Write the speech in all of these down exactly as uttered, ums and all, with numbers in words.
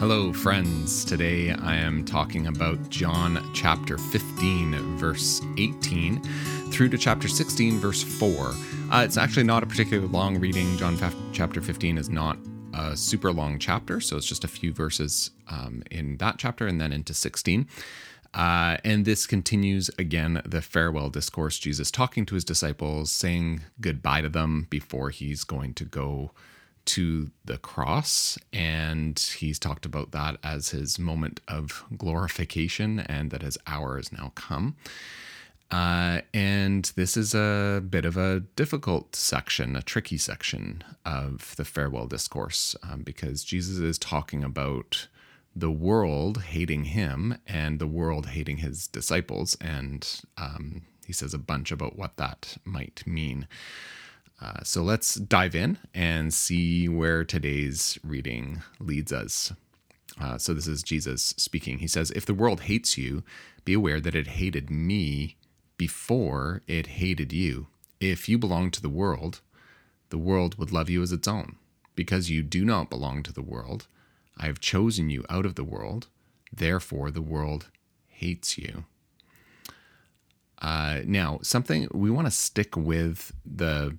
Hello, friends. Today I am talking about John chapter fifteen, verse eighteen, through to chapter sixteen, verse four. Uh, it's actually not a particularly long reading. John chapter fifteen is not a super long chapter, so it's just a few verses um, in that chapter and then into sixteen. Uh, and this continues, again, the farewell discourse, Jesus talking to his disciples, saying goodbye to them before he's going to go to the cross, and he's talked about that as his moment of glorification and that his hour has now come. Uh, and this is a bit of a difficult section, a tricky section of the farewell discourse, um, because Jesus is talking about the world hating him and the world hating his disciples, and um, he says a bunch about what that might mean. Uh, so let's dive in and see where today's reading leads us. Uh, so this is Jesus speaking. He says, "If the world hates you, be aware that it hated me before it hated you. If you belong to the world, the world would love you as its own. Because you do not belong to the world, I have chosen you out of the world. Therefore, the world hates you." Uh, now, something we want to stick with the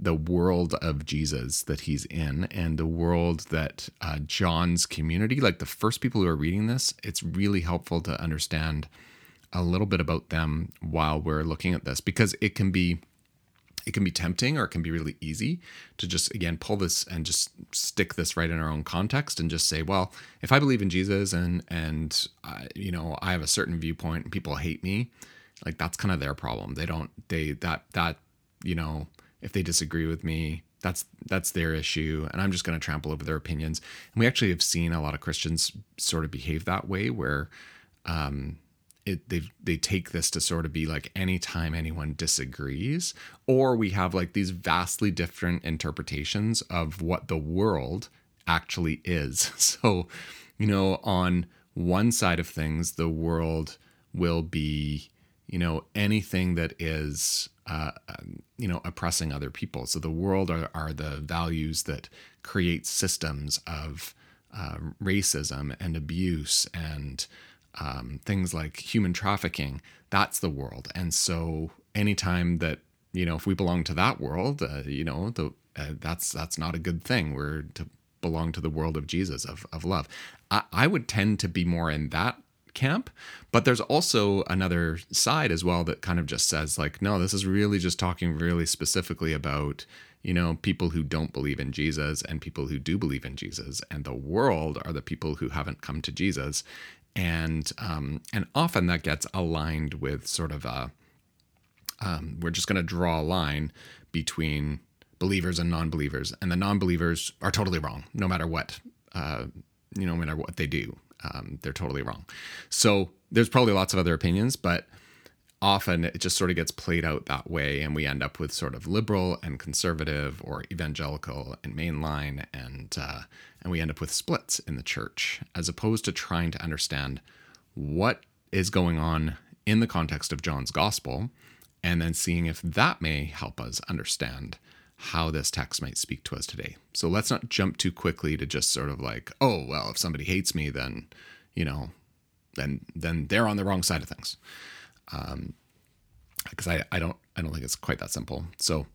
the world of Jesus that he's in, and the world that uh, John's community, like the first people who are reading this, it's really helpful to understand a little bit about them while we're looking at this, because it can be, it can be tempting, or it can be really easy to just, again, pull this and just stick this right in our own context and just say, well, if I believe in Jesus and, and uh, you know, I have a certain viewpoint and people hate me, like that's kind of their problem. They don't, they, that, that, you know, if they disagree with me, that's that's their issue, and I'm just going to trample over their opinions. And we actually have seen a lot of Christians sort of behave that way, where um, it, they they take this to sort of be like anytime anyone disagrees, or we have like these vastly different interpretations of what the world actually is. So, you know, on one side of things, the world will be, you know, anything that is, uh, you know, oppressing other people. So the world are, are the values that create systems of uh, racism and abuse and um, things like human trafficking. That's the world. And so anytime that, you know, if we belong to that world, uh, you know, the, uh, that's that's not a good thing. We're to belong to the world of Jesus, of, of love. I, I would tend to be more in that camp, but there's also another side as well that kind of just says like, no, this is really just talking really specifically about, you know, people who don't believe in Jesus and people who do believe in Jesus, and the world are the people who haven't come to Jesus. And um, and often that gets aligned with sort of a um, we're just going to draw a line between believers and non-believers, and the non-believers are totally wrong, no matter what, uh, you know, no matter what they do. Um, they're totally wrong. So there's probably lots of other opinions, but often it just sort of gets played out that way, and we end up with sort of liberal and conservative, or evangelical and mainline, and uh, and we end up with splits in the church, as opposed to trying to understand what is going on in the context of John's gospel, and then seeing if that may help us understand how this text might speak to us today. So let's not jump too quickly to just sort of like, oh, well, if somebody hates me, then, you know, then then they're on the wrong side of things. Um, because I, I don't I don't think it's quite that simple. So,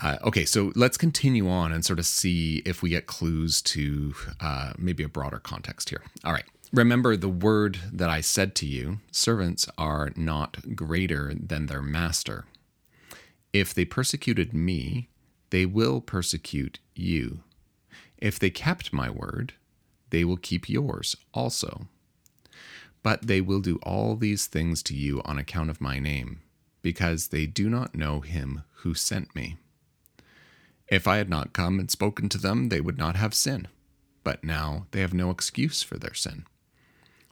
uh, okay, so let's continue on and sort of see if we get clues to uh, maybe a broader context here. All right. Remember the word that I said to you, servants are not greater than their master. If they persecuted me, they will persecute you. If they kept my word, they will keep yours also. But they will do all these things to you on account of my name, because they do not know him who sent me. If I had not come and spoken to them, they would not have sin. But now they have no excuse for their sin.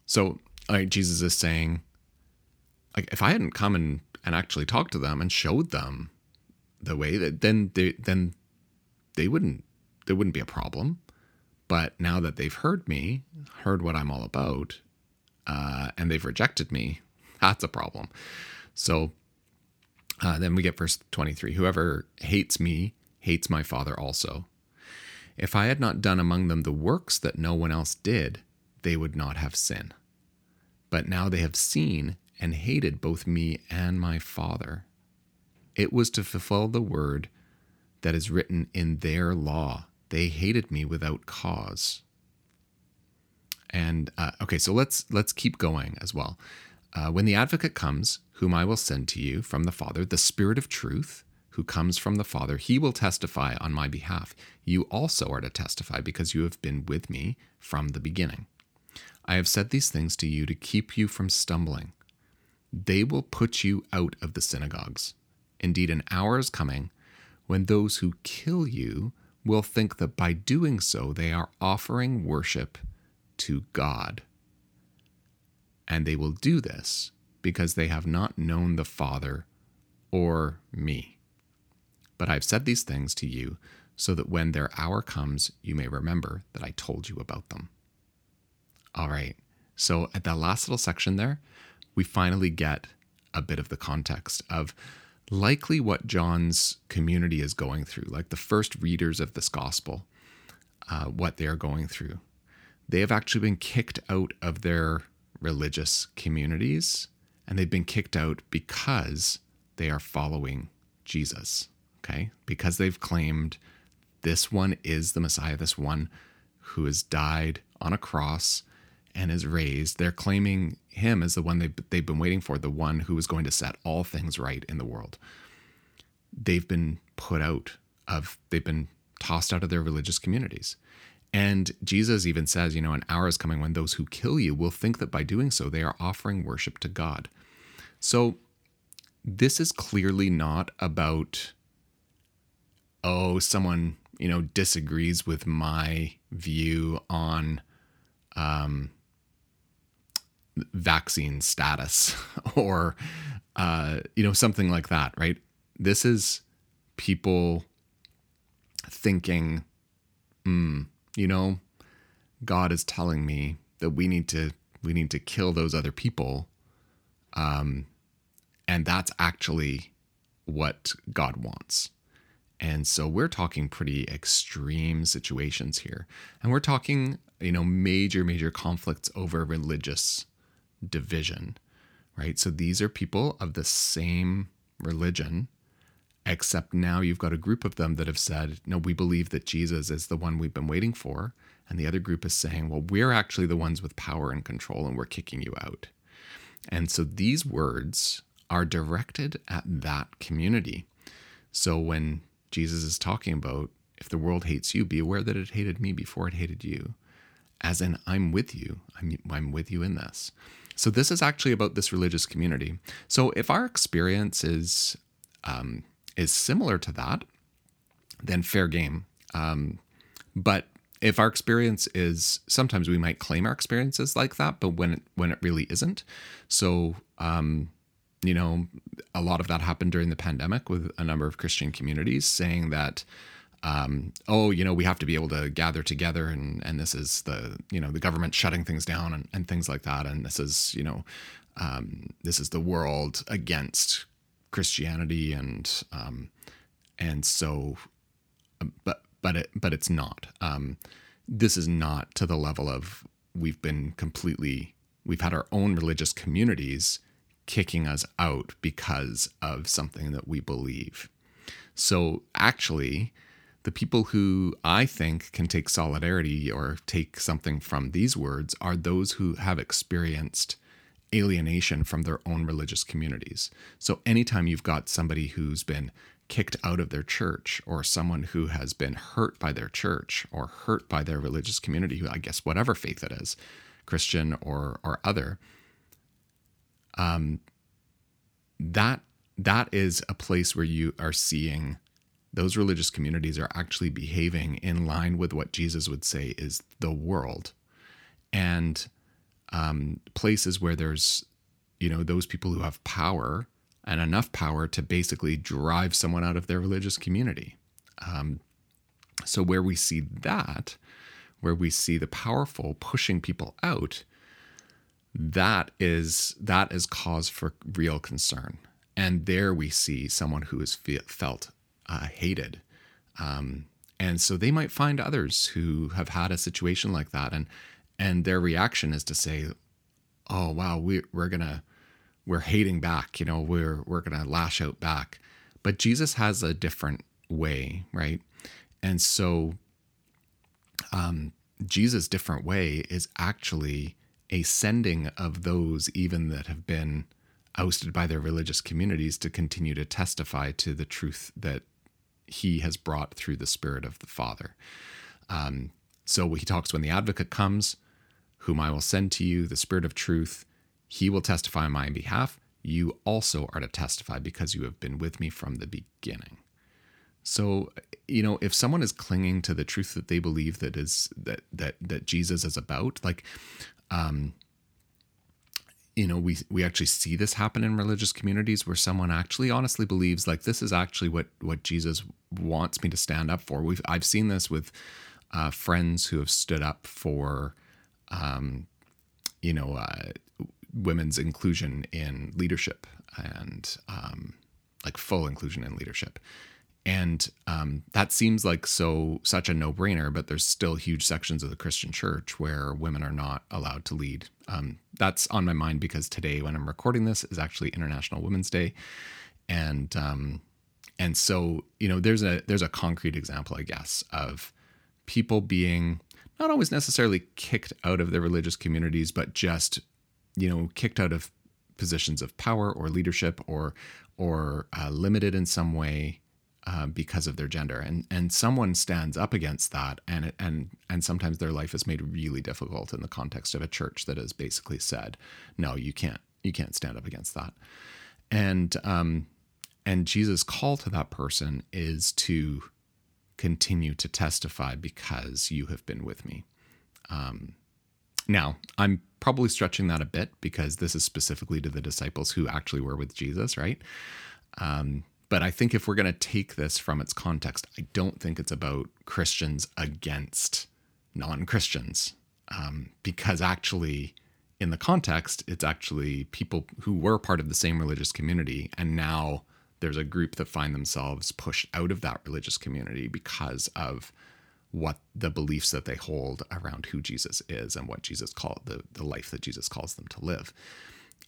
So, all right, Jesus is saying, like, if I hadn't come and and actually talked to them and showed them the way, that then they then they wouldn't there wouldn't be a problem. But now that they've heard me, heard what I'm all about, uh, and they've rejected me, that's a problem. So uh, then we get verse twenty-three. Whoever hates me hates my Father also. If I had not done among them the works that no one else did, they would not have sin. But now they have seen and hated both me and my Father. It was to fulfill the word that is written in their law. They hated me without cause. And, uh, okay, so let's let's keep going as well. Uh, when the advocate comes, whom I will send to you from the Father, the Spirit of truth, who comes from the Father, he will testify on my behalf. You also are to testify because you have been with me from the beginning. I have said these things to you to keep you from stumbling. They will put you out of the synagogues. Indeed, an hour is coming when those who kill you will think that by doing so they are offering worship to God. And they will do this because they have not known the Father or me. But I have said these things to you so that when their hour comes, you may remember that I told you about them. All right, so at that last little section there, we finally get a bit of the context of likely what John's community is going through, like the first readers of this gospel, uh, what they are going through. They have actually been kicked out of their religious communities, and they've been kicked out because they are following Jesus, okay? Because they've claimed this one is the Messiah, this one who has died on a cross and is raised. They're claiming him as the one they've, they've been waiting for, the one who is going to set all things right in the world. They've been put out of, they've been tossed out of their religious communities. And Jesus even says, you know, an hour is coming when those who kill you will think that by doing so, they are offering worship to God. So this is clearly not about, oh, someone, you know, disagrees with my view on um, vaccine status or, uh, you know, something like that, right? This is people thinking, hmm, you know, God is telling me that we need to, we need to kill those other people. Um, and that's actually what God wants. And so we're talking pretty extreme situations here. And we're talking, you know, major, major conflicts over religious division, right? So these are people of the same religion, except now you've got a group of them that have said, no, we believe that Jesus is the one we've been waiting for. And the other group is saying, well, we're actually the ones with power and control and we're kicking you out. And so these words are directed at that community. So when Jesus is talking about, if the world hates you, be aware that it hated me before it hated you. As in, I'm with you. I'm, I'm with you in this. So this is actually about this religious community. So if our experience is... Um, is similar to that, then fair game. Um, but if our experience is, sometimes we might claim our experiences like that, but when it, when it really isn't. So, um, you know, a lot of that happened during the pandemic with a number of Christian communities saying that, um, oh, you know, we have to be able to gather together and, and this is the, you know, the government shutting things down and, and things like that. And this is, you know, um, this is the world against Christianity and um, and so, but but it but it's not. Um, this is not to the level of we've been completely. We've had our own religious communities kicking us out because of something that we believe. So actually, the people who I think can take solidarity or take something from these words are those who have experienced alienation from their own religious communities. So anytime you've got somebody who's been kicked out of their church or someone who has been hurt by their church or hurt by their religious community, who I guess whatever faith it is, Christian or or other, um, that that is a place where you are seeing those religious communities are actually behaving in line with what Jesus would say is the world. And Um, places where there's, you know, those people who have power and enough power to basically drive someone out of their religious community. Um, so where we see that, where we see the powerful pushing people out, that is that is cause for real concern. And there we see someone who has fe- felt uh, hated um, And so they might find others who have had a situation like that, and and their reaction is to say, "Oh wow, we, we're gonna we're hating back, you know, we're we're gonna lash out back." But Jesus has a different way, right? And so, um, Jesus' different way is actually a sending of those even that have been ousted by their religious communities to continue to testify to the truth that he has brought through the Spirit of the Father. Um, so he talks, when the advocate comes, whom I will send to you, the Spirit of truth, he will testify on my behalf. You also are to testify because you have been with me from the beginning. So, you know, if someone is clinging to the truth that they believe that is that that that Jesus is about, like, um, you know, we we actually see this happen in religious communities where someone actually honestly believes, like, this is actually what what Jesus wants me to stand up for. We've I've seen this with uh, friends who have stood up for, um, you know, uh, women's inclusion in leadership and um, like full inclusion in leadership. And um, that seems like so such a no-brainer, but there's still huge sections of the Christian church where women are not allowed to lead. Um, that's on my mind because today, when I'm recording this, is actually International Women's Day, and um, and so you know there's a there's a concrete example, I guess, of people being not always necessarily kicked out of their religious communities, but just you know kicked out of positions of power or leadership or or uh, limited in some way. Uh, because of their gender, and and someone stands up against that, and and and sometimes their life is made really difficult in the context of a church that has basically said, no, you can't you can't stand up against that, and um and Jesus' call to that person is to continue to testify because you have been with me. Um, now I'm probably stretching that a bit because this is specifically to the disciples who actually were with Jesus, right? Um, But I think if we're going to take this from its context, I don't think it's about Christians against non-Christians, um, because actually in the context, it's actually people who were part of the same religious community. And now there's a group that find themselves pushed out of that religious community because of what the beliefs that they hold around who Jesus is and what Jesus called the, the life that Jesus calls them to live.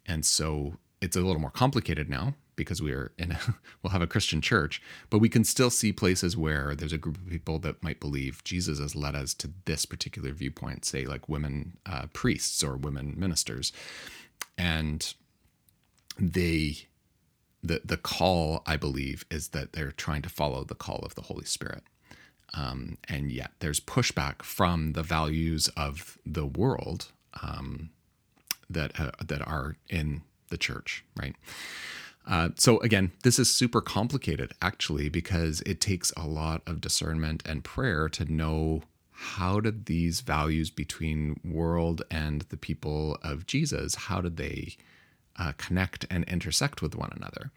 And so it's a little more complicated now, because we're in a, we'll have a Christian church, but we can still see places where there's a group of people that might believe Jesus has led us to this particular viewpoint, say like women uh, priests or women ministers. And they, the, the call, I believe, is that they're trying to follow the call of the Holy Spirit. Um, and yet there's pushback from the values of the world um, that, uh, that are in the church, right? Uh, so again, this is super complicated, actually, because it takes a lot of discernment and prayer to know how did these values between world and the people of Jesus, how did they uh, connect and intersect with one another?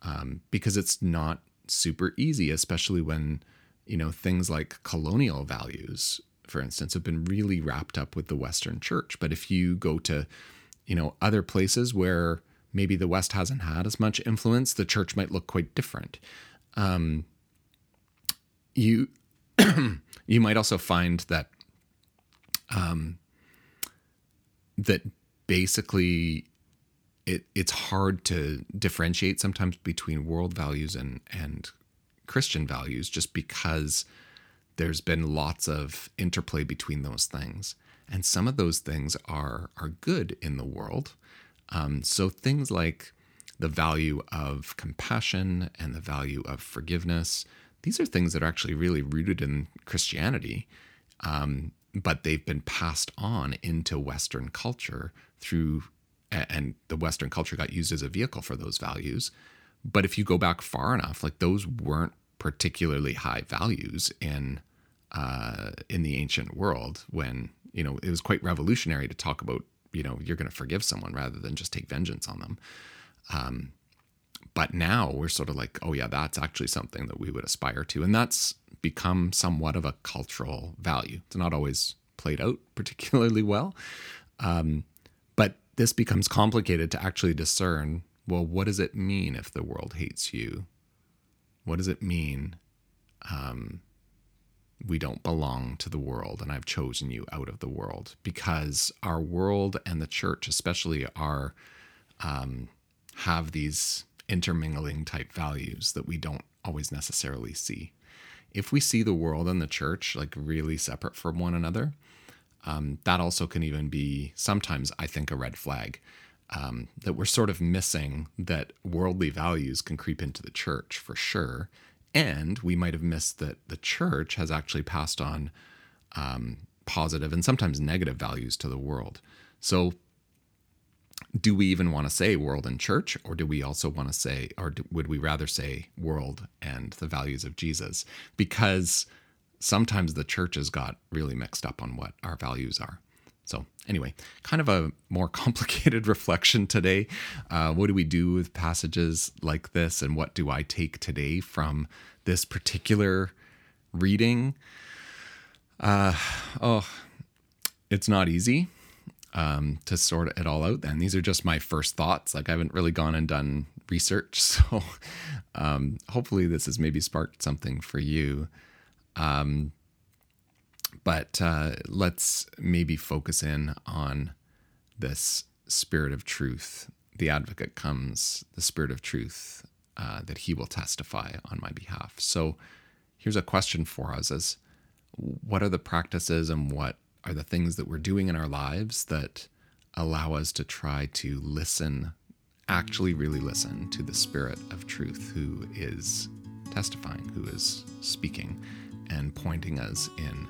Um, because it's not super easy, especially when, you know, things like colonial values, for instance, have been really wrapped up with the Western church. But if you go to, you know, other places where maybe the West hasn't had as much influence, the church might look quite different. Um, you you might also find that um, that basically it it's hard to differentiate sometimes between world values and and Christian values, just because there's been lots of interplay between those things, and some of those things are are good in the world. Um, so things like the value of compassion and the value of forgiveness, these are things that are actually really rooted in Christianity, um, but they've been passed on into Western culture through, and the Western culture got used as a vehicle for those values. But if you go back far enough, like those weren't particularly high values in uh, in the ancient world when, you know, it was quite revolutionary to talk about, you know, you're going to forgive someone rather than just take vengeance on them. Um, but now we're sort of like, oh yeah, that's actually something that we would aspire to. And that's become somewhat of a cultural value. It's not always played out particularly well. Um, but this becomes complicated to actually discern, well, what does it mean if the world hates you? What does it mean um, we don't belong to the world, and I've chosen you out of the world. Because our world and the church especially are um, have these intermingling type values that we don't always necessarily see. If we see the world and the church like really separate from one another, um, that also can even be sometimes, I think, a red flag, um, that we're sort of missing that worldly values can creep into the church for sure. And we might have missed that the church has actually passed on um, positive and sometimes negative values to the world. So do we even want to say world and church, or do we also want to say, or do, would we rather say world and the values of Jesus? Because sometimes the church has got really mixed up on what our values are. So anyway, kind of a more complicated reflection today. Uh, what do we do with passages like this? And what do I take today from this particular reading? Uh, oh, it's not easy. Um, to sort it all out then. These are just my first thoughts. Like I haven't really gone and done research. So um, hopefully this has maybe sparked something for you. Um, but uh, let's maybe focus in on this spirit of truth. The advocate comes, the spirit of truth, uh, that he will testify on my behalf. So here's a question for us is, what are the practices and what are the things that we're doing in our lives that allow us to try to listen, actually really listen to the spirit of truth who is testifying, who is speaking and pointing us in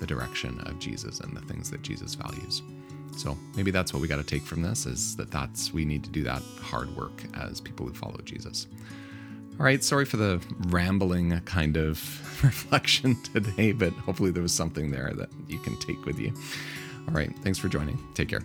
the direction of Jesus and the things that Jesus values. So maybe that's what we got to take from this, is that that's, we need to do that hard work as people who follow Jesus. All right, sorry for the rambling kind of reflection today, but hopefully there was something there that you can take with you. All right, thanks for joining. Take care.